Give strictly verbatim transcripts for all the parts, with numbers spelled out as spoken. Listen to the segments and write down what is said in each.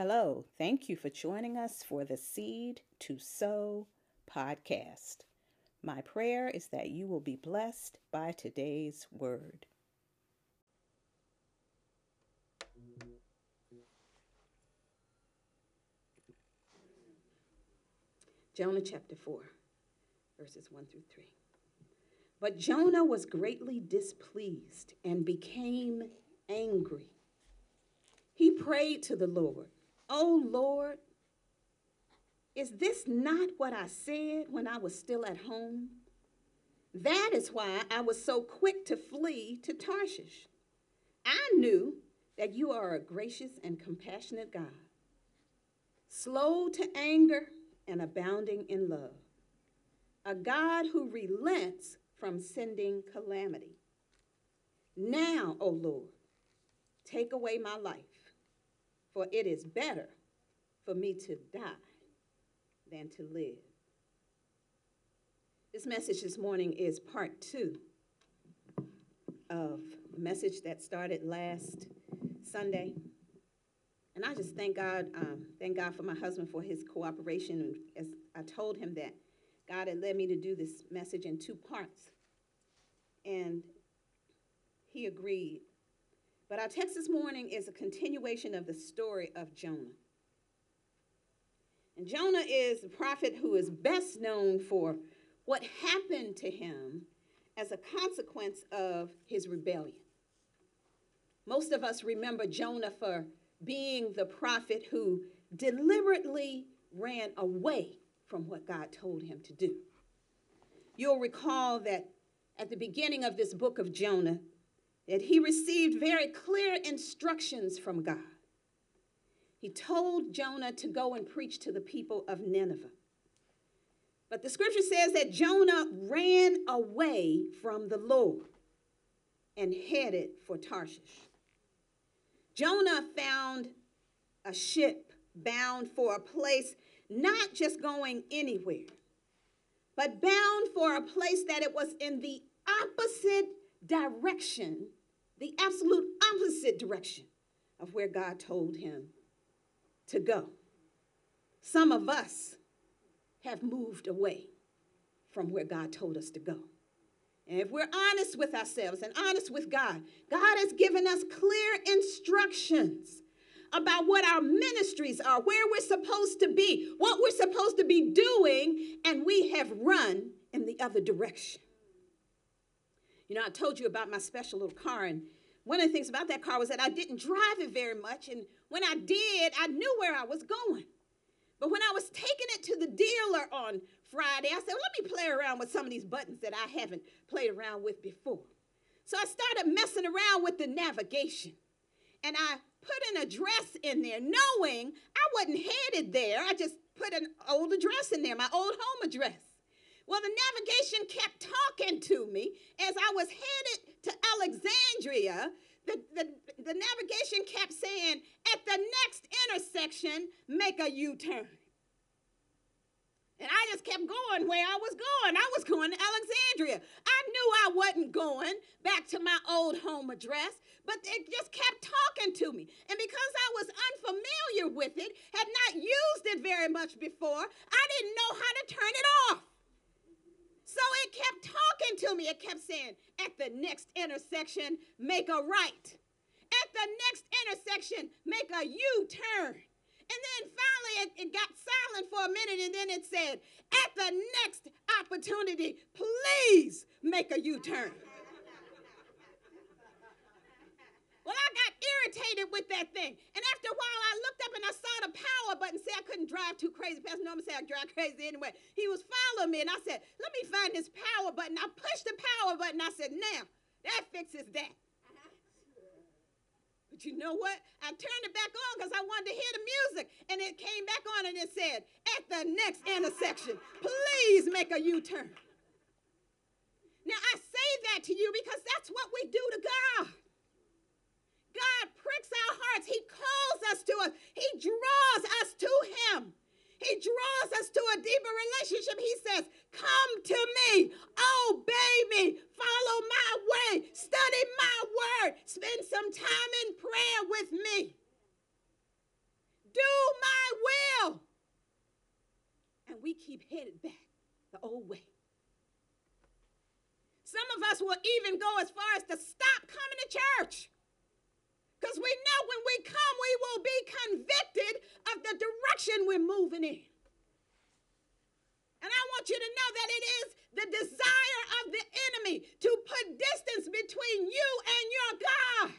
Hello, thank you for joining us for the Seed to Sow podcast. My prayer is that you will be blessed by today's word. Jonah chapter four, verses one through three. But Jonah was greatly displeased and became angry. He prayed to the Lord, "Oh Lord, is this not what I said when I was still at home? That is why I was so quick to flee to Tarshish. I knew that you are a gracious and compassionate God, slow to anger and abounding in love, a God who relents from sending calamity. Now, O Lord, take away my life. For it is better for me to die than to live." This message this morning is part two of a message that started last Sunday. And I just thank God, um, thank God for my husband for his cooperation. And as I told him that God had led me to do this message in two parts, and he agreed. But our text this morning is a continuation of the story of Jonah. And Jonah is the prophet who is best known for what happened to him as a consequence of his rebellion. Most of us remember Jonah for being the prophet who deliberately ran away from what God told him to do. You'll recall that at the beginning of this book of Jonah, that he received very clear instructions from God. He told Jonah to go and preach to the people of Nineveh. But the scripture says that Jonah ran away from the Lord and headed for Tarshish. Jonah found a ship bound for a place, not just going anywhere, but bound for a place that it was in the opposite direction, the absolute opposite direction of where God told him to go. Some of us have moved away from where God told us to go. And if we're honest with ourselves and honest with God, God has given us clear instructions about what our ministries are, where we're supposed to be, what we're supposed to be doing, and we have run in the other direction. You know, I told you about my special little car, and one of the things about that car was that I didn't drive it very much, and when I did, I knew where I was going. But when I was taking it to the dealer on Friday, I said, well, let me play around with some of these buttons that I haven't played around with before. So I started messing around with the navigation, and I put an address in there, knowing I wasn't headed there. I just put an old address in there, my old home address. Well, the navigation kept talking to me as I was headed to Alexandria. The, the, the navigation kept saying, at the next intersection, make a U-turn. And I just kept going where I was going. I was going to Alexandria. I knew I wasn't going back to my old home address, but it just kept talking to me. And because I was unfamiliar with it, had not used it very much before, I didn't know how to turn it off. So it kept talking to me. It kept saying, at the next intersection, make a right. At the next intersection, make a U-turn. And then finally, it, it got silent for a minute, and then it said, at the next opportunity, please make a U-turn. Well, I got irritated with that thing. And after a while, I looked up and I saw the power button. Say I couldn't drive too crazy. Pastor Norman said I drive crazy anyway. He was following me, and I said, let me find this power button. I pushed the power button. I said, now, that fixes that. But you know what? I turned it back on because I wanted to hear the music. And it came back on, and it said, at the next intersection, please make a U-turn. Now, I say that to you because that's what we do to God. God pricks our hearts. He calls us to us. He draws us to him. He draws us to a deeper relationship. He says, come to me, obey me, follow my way, study my word, spend some time in prayer with me. Do keep headed back the old way. Some of us will even go as far as to stop coming to church, because we know when we come, we will be convicted of the direction we're moving in. And I want you to know that it is the desire of the enemy to put distance between you and your God.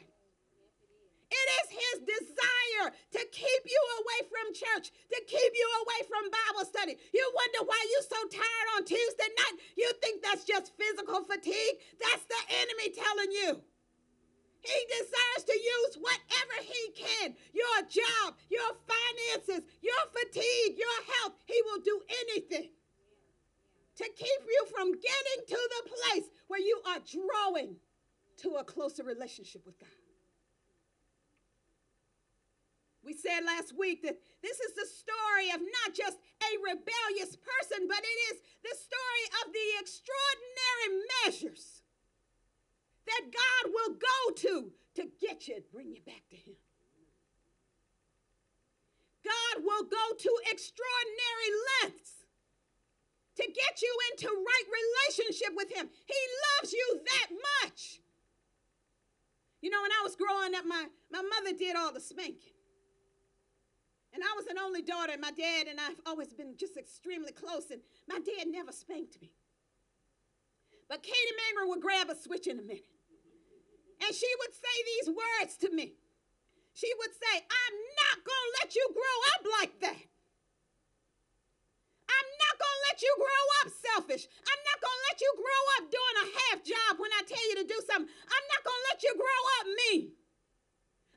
It is his desire to keep you away from church, to keep you away from Bible study. You wonder why you're so tired on Tuesday night. You think that's just physical fatigue. That's the enemy telling you. He desires to use whatever he can, your job, your finances, your fatigue, your health. He will do anything to keep you from getting to the place where you are drawing to a closer relationship with God. We said last week that this is the story of not just a rebellious person, but it is the story of the extraordinary measures that God will go to to get you and bring you back to him. God will go to extraordinary lengths to get you into right relationship with him. He loves you that much. You know, when I was growing up, my, my mother did all the spanking. And I was an only daughter, and my dad and I've always been just extremely close, and my dad never spanked me. But Katie Mangrum would grab a switch in a minute, and she would say these words to me. She would say, I'm not going to let you grow up like that. I'm not going to let you grow up selfish. I'm not going to let you grow up doing a half job when I tell you to do something. I'm not going to let you grow up mean.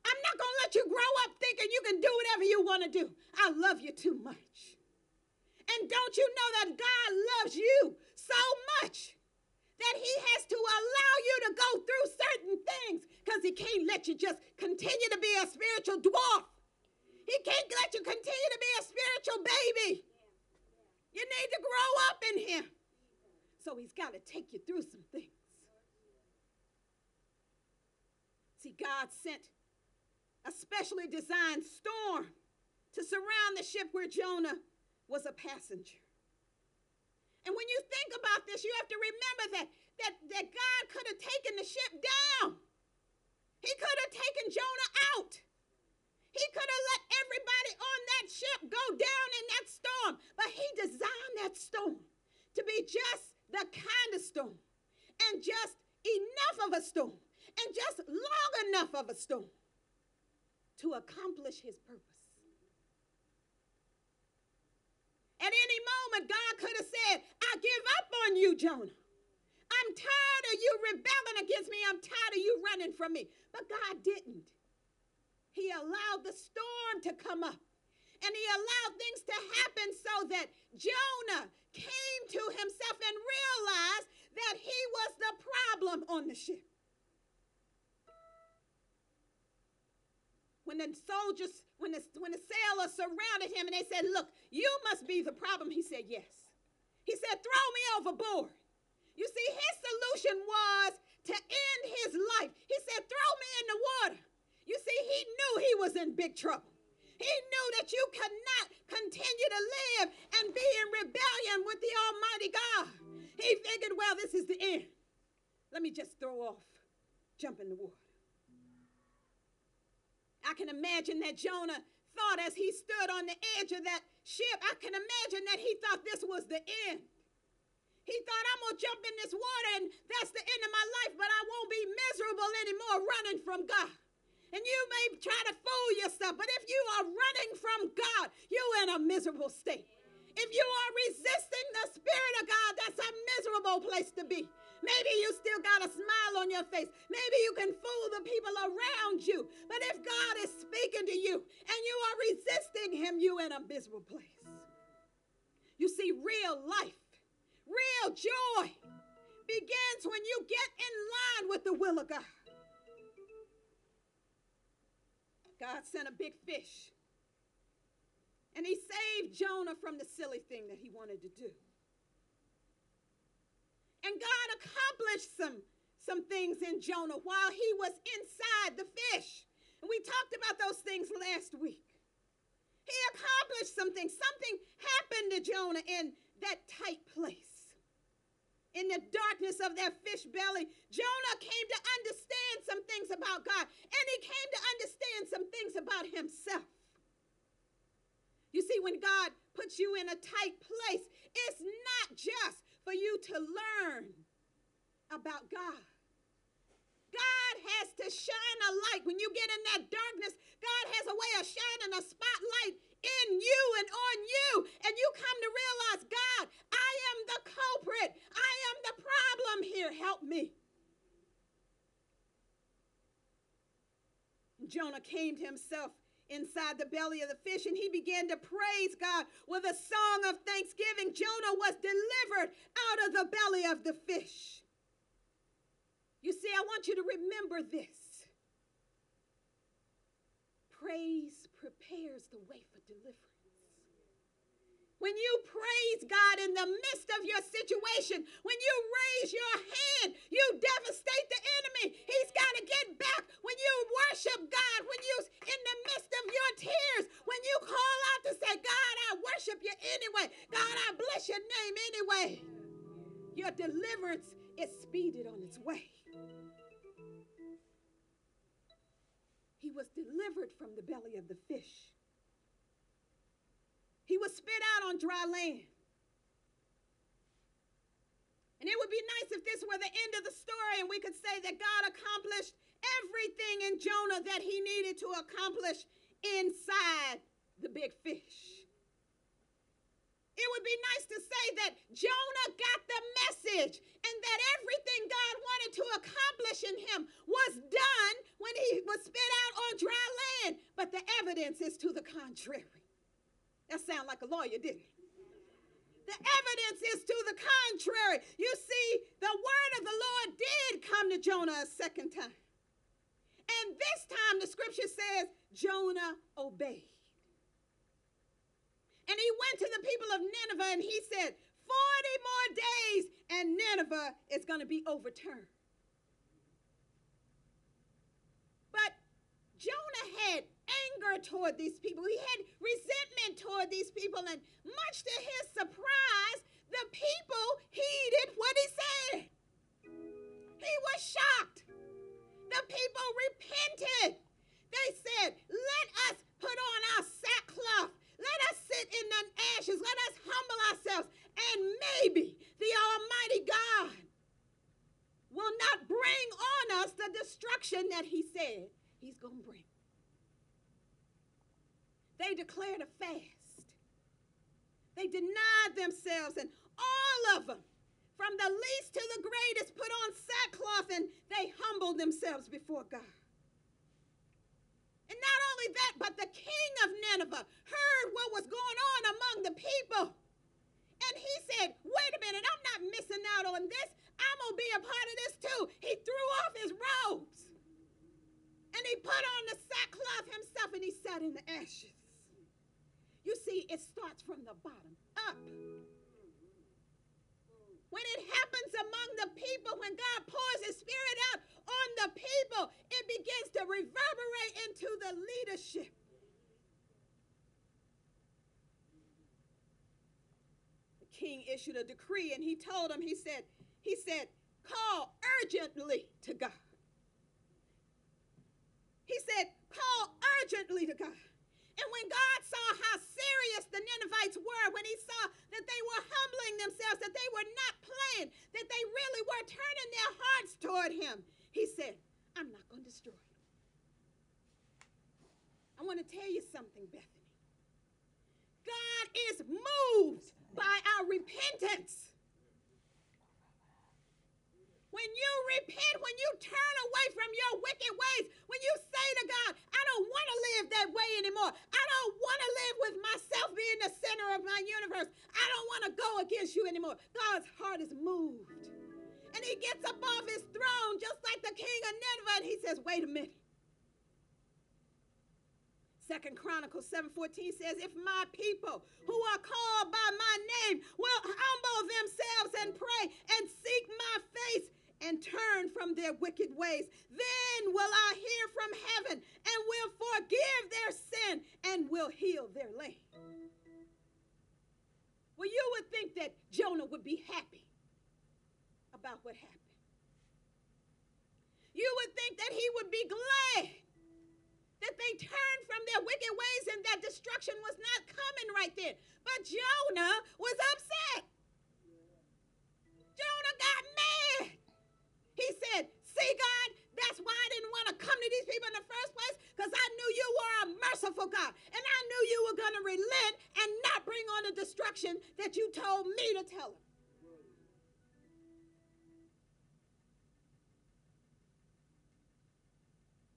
I'm not going to let you grow up thinking you can do whatever you want to do. I love you too much. And don't you know that God loves you so much that he has to allow you to go through certain things, because he can't let you just continue to be a spiritual dwarf. He can't let you continue to be a spiritual baby. You need to grow up in him. So he's got to take you through some things. See, God sent a specially designed storm to surround the ship where Jonah was a passenger. And when you think about this, you have to remember that, that, that God could have taken the ship down. He could have taken Jonah out. He could have let everybody on that ship go down in that storm. But he designed that storm to be just the kind of storm, and just enough of a storm, and just long enough of a storm to accomplish his purpose. At any moment, God could have said, I give up on you, Jonah. I'm tired of you rebelling against me. I'm tired of you running from me. But God didn't. He allowed the storm to come up, and he allowed things to happen so that Jonah came to himself and realized that he was the problem on the ship. When the soldiers, when the, when the sailors surrounded him and they said, look, you must be the problem, he said, yes. He said, throw me overboard. You see, his solution was to end his life. He said, throw me in the water. You see, he knew he was in big trouble. He knew that you cannot continue to live and be in rebellion with the Almighty God. He figured, well, this is the end. Let me just throw off, jump in the water. I can imagine that Jonah thought as he stood on the edge of that ship, I can imagine that he thought this was the end. He thought, I'm going to jump in this water and that's the end of my life, but I won't be miserable anymore running from God. And you may try to fool yourself, but if you are running from God, you're in a miserable state. If you are resisting the Spirit of God, that's a miserable place to be. Maybe you still got a smile on your face. Maybe you can fool the people around you. But if God is speaking to you and you are resisting him, you're in a miserable place. You see, real life, real joy begins when you get in line with the will of God. God sent a big fish, and he saved Jonah from the silly thing that he wanted to do. And God accomplished some, some things in Jonah while he was inside the fish. And we talked about those things last week. He accomplished some things. Something happened to Jonah in that tight place, in the darkness of their fish belly, Jonah came to understand some things about God, and he came to understand some things about himself. You see, when God puts you in a tight place, it's not just for you to learn about God. God has to shine a light. When you get in that darkness, God has a way of shining a spotlight in you and on you. And you come to realize, God, I am the culprit. I am the problem here. Help me. Jonah came to himself inside the belly of the fish, and he began to praise God with a song of thanksgiving. Jonah was delivered out of the belly of the fish. You see, I want you to remember this. Praise prepares the way for deliverance. When you praise God in the midst of your situation, when you raise your hand, you devastate the enemy. He's got to get back. When you worship God, when you in the midst of your tears, when you call out to say, God, I worship you anyway. God, I bless your name anyway. Your deliverance is speeded on its way. He was delivered from the belly of the fish. He was spit out on dry land. And it would be nice if this were the end of the story and we could say that God accomplished everything in Jonah that he needed to accomplish inside the big fish. It would be nice to say that Jonah got the message and that everything God wanted to accomplish in him was done when he was spit out on dry land. But the evidence is to the contrary. That sounded like a lawyer, didn't it? The evidence is to the contrary. You see, the word of the Lord did come to Jonah a second time. And this time the scripture says Jonah obeyed. And he went to the people of Nineveh and he said, forty more days and Nineveh is going to be overturned. But Jonah had anger toward these people. He had resentment toward these people. And much to his surprise, the people heeded what he said. He was shocked. The people repented. They said, let us put on our sackcloth. Let us sit in the ashes. Let us humble ourselves. And maybe the Almighty God will not bring on us the destruction that he said he's going to bring. They declared a fast. They denied themselves, and all of them, from the least to the greatest, put on sackcloth, and they humbled themselves before God. And not only that, but the king of Nineveh heard what was going on among the people. And he said, wait a minute, I'm not missing out on this. I'm going to be a part of this too. He threw off his robes. And he put on the sackcloth himself and he sat in the ashes. You see, it starts from the bottom up. When it happens among the people, when God pours his spirit out on the people, it begins to reverberate into the leadership. The king issued a decree and he told him, he said, he said, call urgently to God. He said, call urgently to God. And when God saw how serious the Ninevites were, when he saw that they were humbling themselves, that they were not playing, that they really were turning their hearts toward him, he said, I'm not going to destroy them. I want to tell you something, Bethany. God is moved by our repentance. When you repent, when you turn away from your wicked ways, when you say to God, I don't want to live that way anymore. I don't want to live with myself being the center of my universe. I don't want to go against you anymore. God's heart is moved. And he gets up off his throne just like the king of Nineveh and he says, wait a minute. Second Chronicles seven fourteen says, if my people who are called by my name will humble themselves and pray and seek my face, and turn from their wicked ways. Then will I hear from heaven and will forgive their sin and will heal their land. Well, you would think that Jonah would be happy about what happened. You would think that he would be glad that they turned from their wicked ways and that destruction was not coming right then. But Jonah was upset. Jonah got mad. He said, see, God, that's why I didn't want to come to these people in the first place, because I knew you were a merciful God, and I knew you were going to relent and not bring on the destruction that you told me to tell them.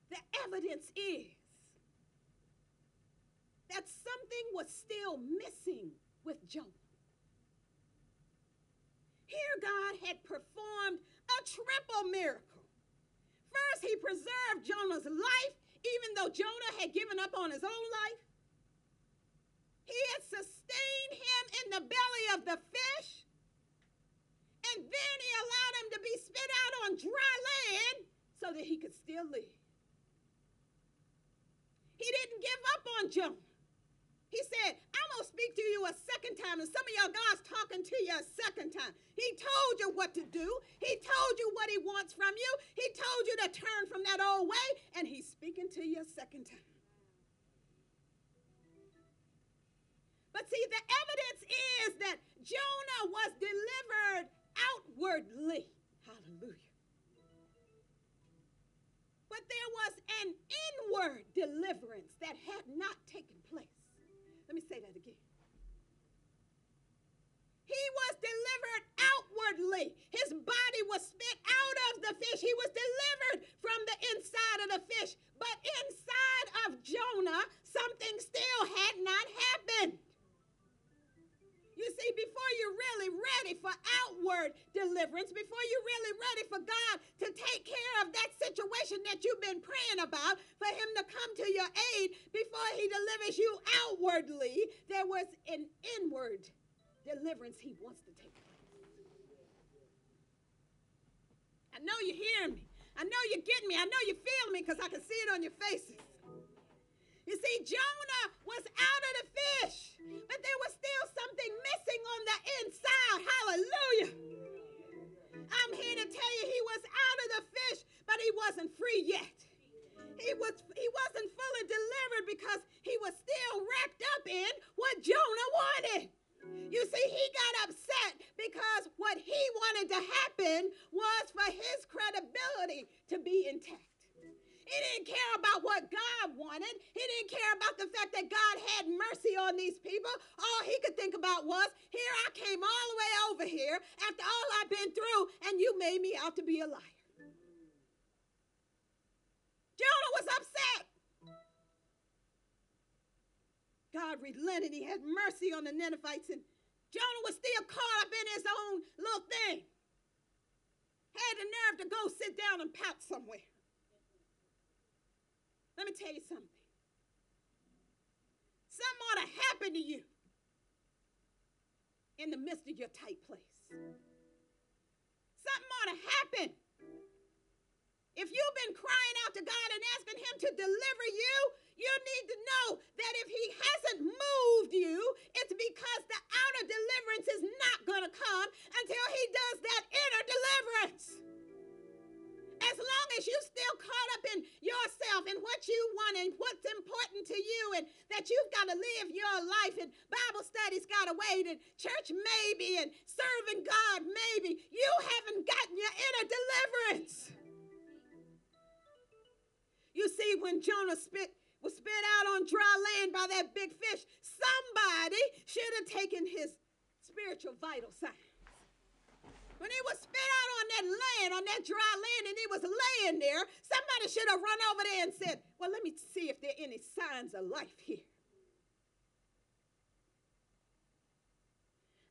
The evidence is that something was still missing with Jonah. Here God had performed a triple miracle. First, he preserved Jonah's life, even though Jonah had given up on his own life. He had sustained him in the belly of the fish. And then he allowed him to be spit out on dry land so that he could still live. He didn't give up on Jonah. He said, I'm going to speak to you a second time. And some of y'all, God's talking to you a second time. He told you what to do. He told you what he wants from you. He told you to turn from that old way. And he's speaking to you a second time. But see, the evidence is that Jonah was delivered outwardly. Hallelujah. But there was an inward deliverance that had not taken place. Let me say that again. He was delivered outwardly. His body was spit out of the fish. He was delivered from the inside of the fish. But inside of Jonah, something still had not happened. You see, before you're really ready for outward deliverance, before you're really ready for God to take care of that situation that you've been praying about, for him to come to your aid, before he delivers you outwardly, there was an inward deliverance he wants to take place. I know you hear me. I know you get me. I know you feel me, because I can see it on your faces. You see, Jonah was out of the fish, but there was still something missing on the inside. Hallelujah. I'm here to tell you he was out of the fish, but he wasn't free yet. He, was, he wasn't fully delivered because he was still wrapped up in what Jonah wanted. You see, he got upset because what he wanted to happen was for his credibility to be intact. He didn't care about what God wanted. He didn't care about the fact that God had mercy on these people. All he could think about was, here I came all the way over here after all I've been through, and you made me out to be a liar. Jonah was upset. God relented. He had mercy on the Ninevites, and Jonah was still caught up in his own little thing. Had the nerve to go sit down and pout somewhere. Let me tell you something. Something ought to happen to you in the midst of your tight place. Something ought to happen. If you've been crying out to God and asking him to deliver you, you need to know that if he hasn't moved you, it's because the outer deliverance is not going to come until he does that inner deliverance. As long as you're still caught up in yourself and what you want and what's important to you and that you've got to live your life and Bible studies got to wait and church maybe and serving God maybe, you haven't gotten your inner deliverance. You see, when Jonah spit, was spit out on dry land by that big fish, somebody should have taken his spiritual vital sign. When he was spit out on that land, on that dry land, and he was laying there, somebody should have run over there and said, well, let me see if there are any signs of life here.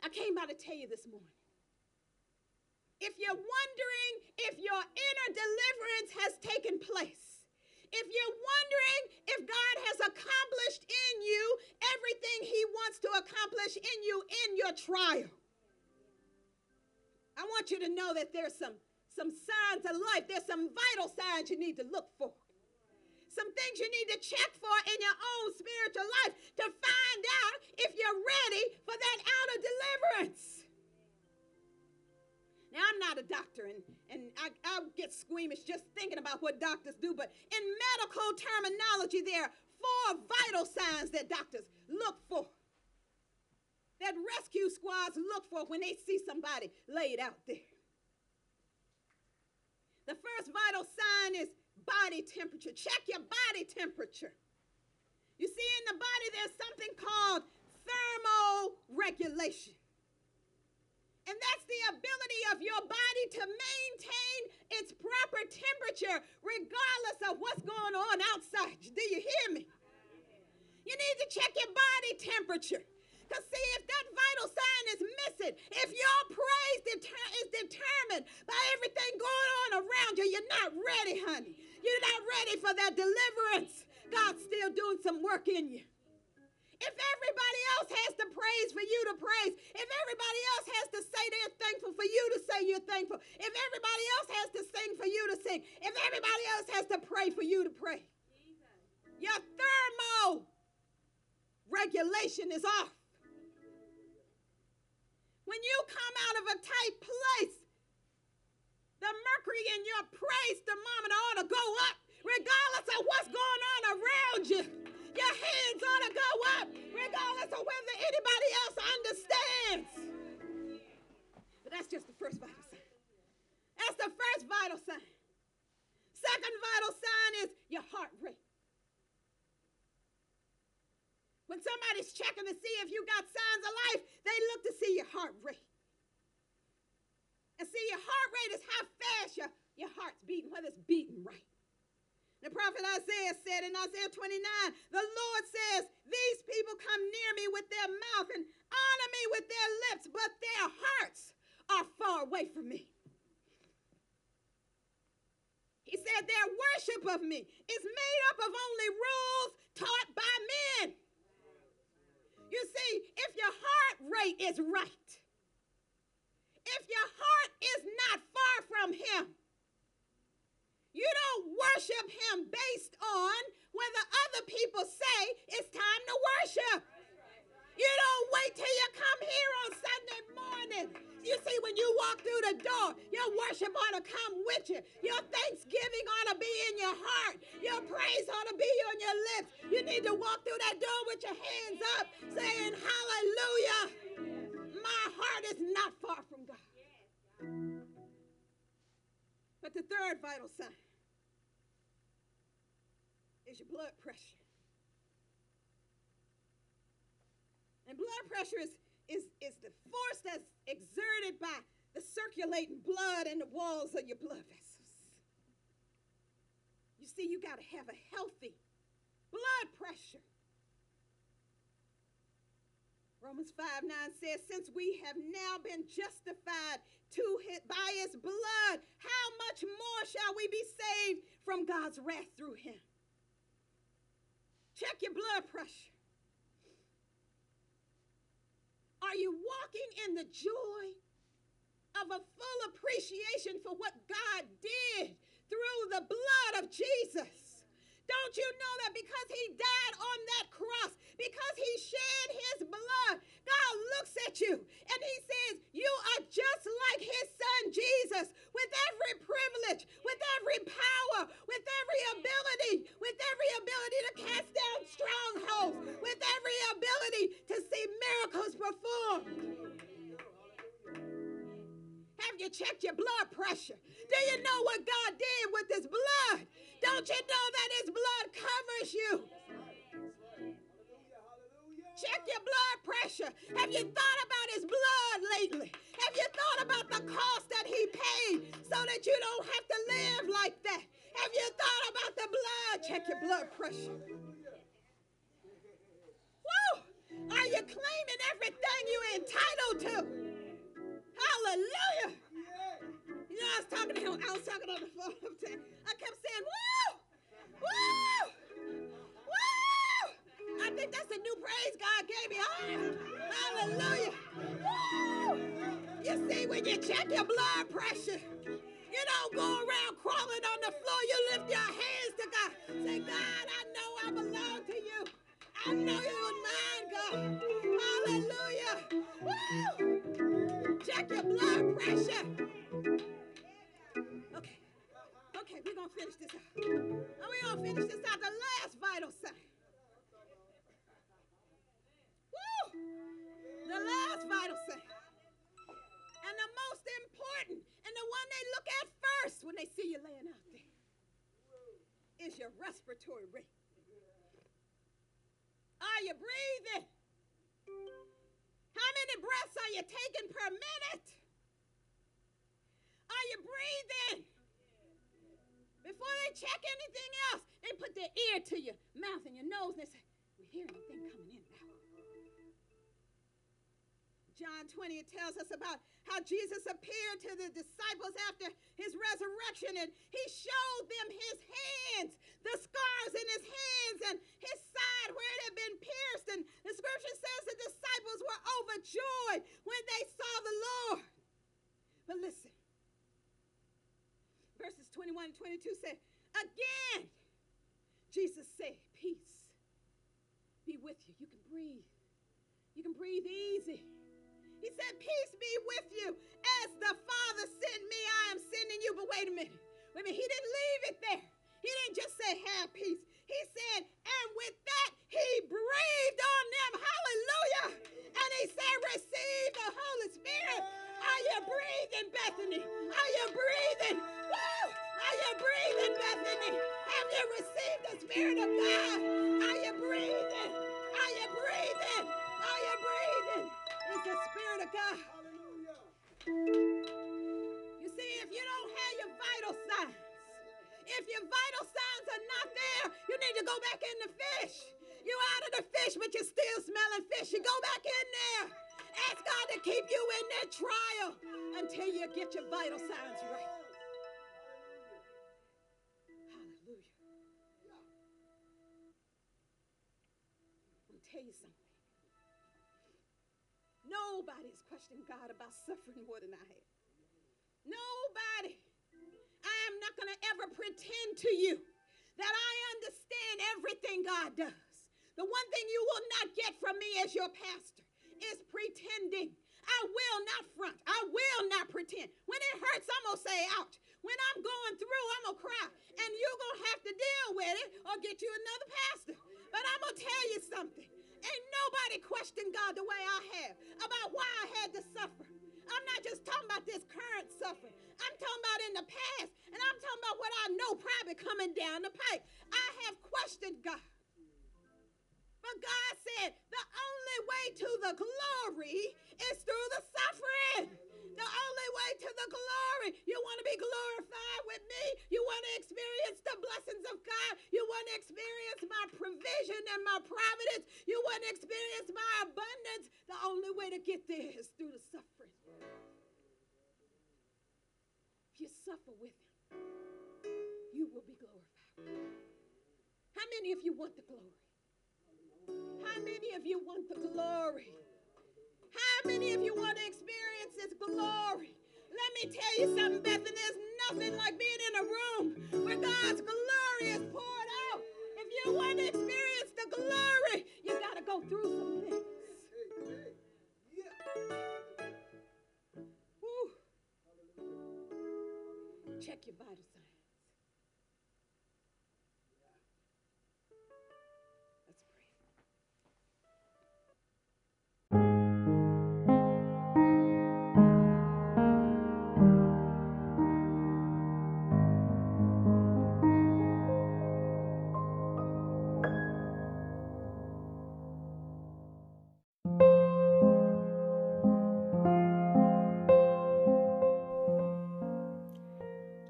I came out to tell you this morning. If you're wondering if your inner deliverance has taken place, if you're wondering if God has accomplished in you everything he wants to accomplish in you in your trial, I want you to know that there's some, some signs of life. There's some vital signs you need to look for. Some things you need to check for in your own spiritual life to find out if you're ready for that outer deliverance. and, and I, I get squeamish just thinking about what doctors do, but in medical terminology, there are four vital signs that doctors look for, that rescue squads look for when they see somebody laid out there. The first vital sign is body temperature. Check your body temperature. You see, in the body, there's something called thermoregulation. And that's the ability of your body to maintain its proper temperature regardless of what's going on outside. Do you hear me? You need to check your body temperature. Because see, if that vital sign is missing, if your praise deter is determined by everything going on around you, you're not ready, honey. You're not ready for that deliverance. God's still doing some work in you. If everybody else has to praise for you to praise, if everybody else has to say they're thankful for you to say you're thankful, if everybody else has to sing for you to sing, if everybody else has to pray for you to pray, your thermo regulation is off. When you come out of a tight place, the mercury in your praise thermometer ought to go up regardless of what's going on around you. Your hands ought to go up regardless of whether anybody else understands. But that's just the first vital sign. That's the first vital sign. Second vital sign is your heart rate. When somebody's checking to see if you got signs of life, they look to see your heart rate. And see, your heart rate is how fast your, your heart's beating, whether it's beating right. The prophet Isaiah said in Isaiah twenty-nine, the Lord says, these people come near me with their mouth and honor me with their lips, but their hearts are far away from me. He said their worship of me is made up of only rules taught by men. You see, if your heart rate is right, if your heart is not far from him, you don't worship him based on whether other people say it's time to worship. You don't wait till you come here on Sunday morning. You see, when you walk through the door, your worship ought to come with you. Your thanksgiving ought to be in your heart. Your praise ought to be on your lips. You need to walk through that door with your hands up saying, hallelujah. My heart is not far from God. But the third vital sign is your blood pressure. And blood pressure is, is, is the force that's exerted by the circulating blood in the walls of your blood vessels. You see, you got to have a healthy blood pressure. Romans five nine says, since we have now been justified to his, by his blood, how much more shall we be saved from God's wrath through him? Check your blood pressure. Are you walking in the joy of a full appreciation for what God did through the blood of Jesus? Don't you know that because he died on that cross, because he shed his blood, God looks at you and he says, you are just like his son Jesus, with every privilege, with every power, with every ability, with every ability to cast down strongholds, with every ability to see miracles performed. Have you checked your blood pressure? Do you know what God did with his blood? Don't you know that his blood covers you? Check your blood pressure. Have you thought about his blood lately? Have you thought about the cost that he paid so that you don't have to live like that? Have you thought about the blood? Check your blood pressure. Woo! Are you claiming everything you're entitled to? Hallelujah. You know, I was talking to him. I was talking on the phone. I kept saying, woo, woo, woo. I think that's the new praise God gave me. Oh, hallelujah. Woo. You see, when you check your blood pressure, you don't go around crawling on the floor. You lift your hands to God. Say, God, I know I belong to you. I know you're mine, God. Hallelujah. Woo. Check your blood pressure. respiratory rate. Are you breathing? How many breaths are you taking per minute? Are you breathing? Before they check anything else, they put their ear to your mouth and your nose and they say, we hear anything coming in and out. John twenty, it tells us about how Jesus appeared to the disciples after his resurrection, and he showed them his hands, the scars in his hands and his side where it had been pierced. And the scripture says the disciples were overjoyed when they saw the Lord. But listen, verses twenty-one and twenty-two say, again, Jesus said, peace be with you. You can breathe. You can breathe easy. He said, peace be with you. As the Father sent me, I am sending you. But wait a minute. Wait a minute. He didn't leave it there. He didn't just say, have peace. He said, and with that, he breathed on them. Hallelujah. And he said, receive the Holy Spirit. Are you breathing, Bethany? Are you breathing? Woo! Are you breathing, Bethany? Have you received the Spirit of God? Are you breathing? Are you breathing? Are you breathing? It's the Spirit of God. Hallelujah. You see, if you don't have your vital signs, if your vital signs are not there, you need to go back in the fish. You're out of the fish, but you're still smelling fish. You go back in there. Ask God to keep you in that trial until you get your vital signs right. Hallelujah. I'll tell you something. Nobody's questioning God about suffering more than I have. Nobody. I am not going to ever pretend to you that I understand everything God does. The one thing you will not get from me as your pastor is pretending. I will not front. I will not pretend. When it hurts, I'm going to say, ouch. When I'm going through, I'm going to cry. And you're going to have to deal with it or get you another pastor. But I'm going to tell you something. Ain't nobody questioned God the way I have about why I had to suffer. I'm not just talking about this current suffering. I'm talking about in the past. And I'm talking about what I know probably coming down the pipe. I have questioned God. But God said the only way to the glory is through the suffering. The only way to the glory. You want to be glorified with me? You want to experience the blessings of God? You want to experience my provision and my providence? You want to experience my abundance? The only way to get there is through the suffering. If you suffer with him, you will be glorified. How many of you want the glory? How many of you want the glory? How many of you want to experience this glory? Let me tell you something, Bethany. There's nothing like being in a room where God's glory is poured out. If you want to experience the glory, you got to go through some things. Woo. Check your vital signs.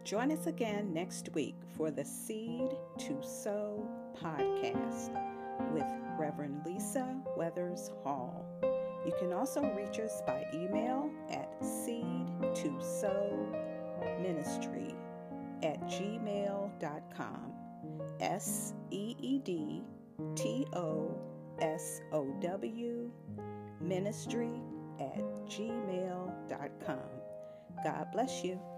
Join us again next week for the Seed to Sow podcast with Reverend Lisa Weathers Hall. You can also reach us by email at seed to sow ministry at gmail dot com. S E E D T O S O W ministry at gmail dot com. God bless you.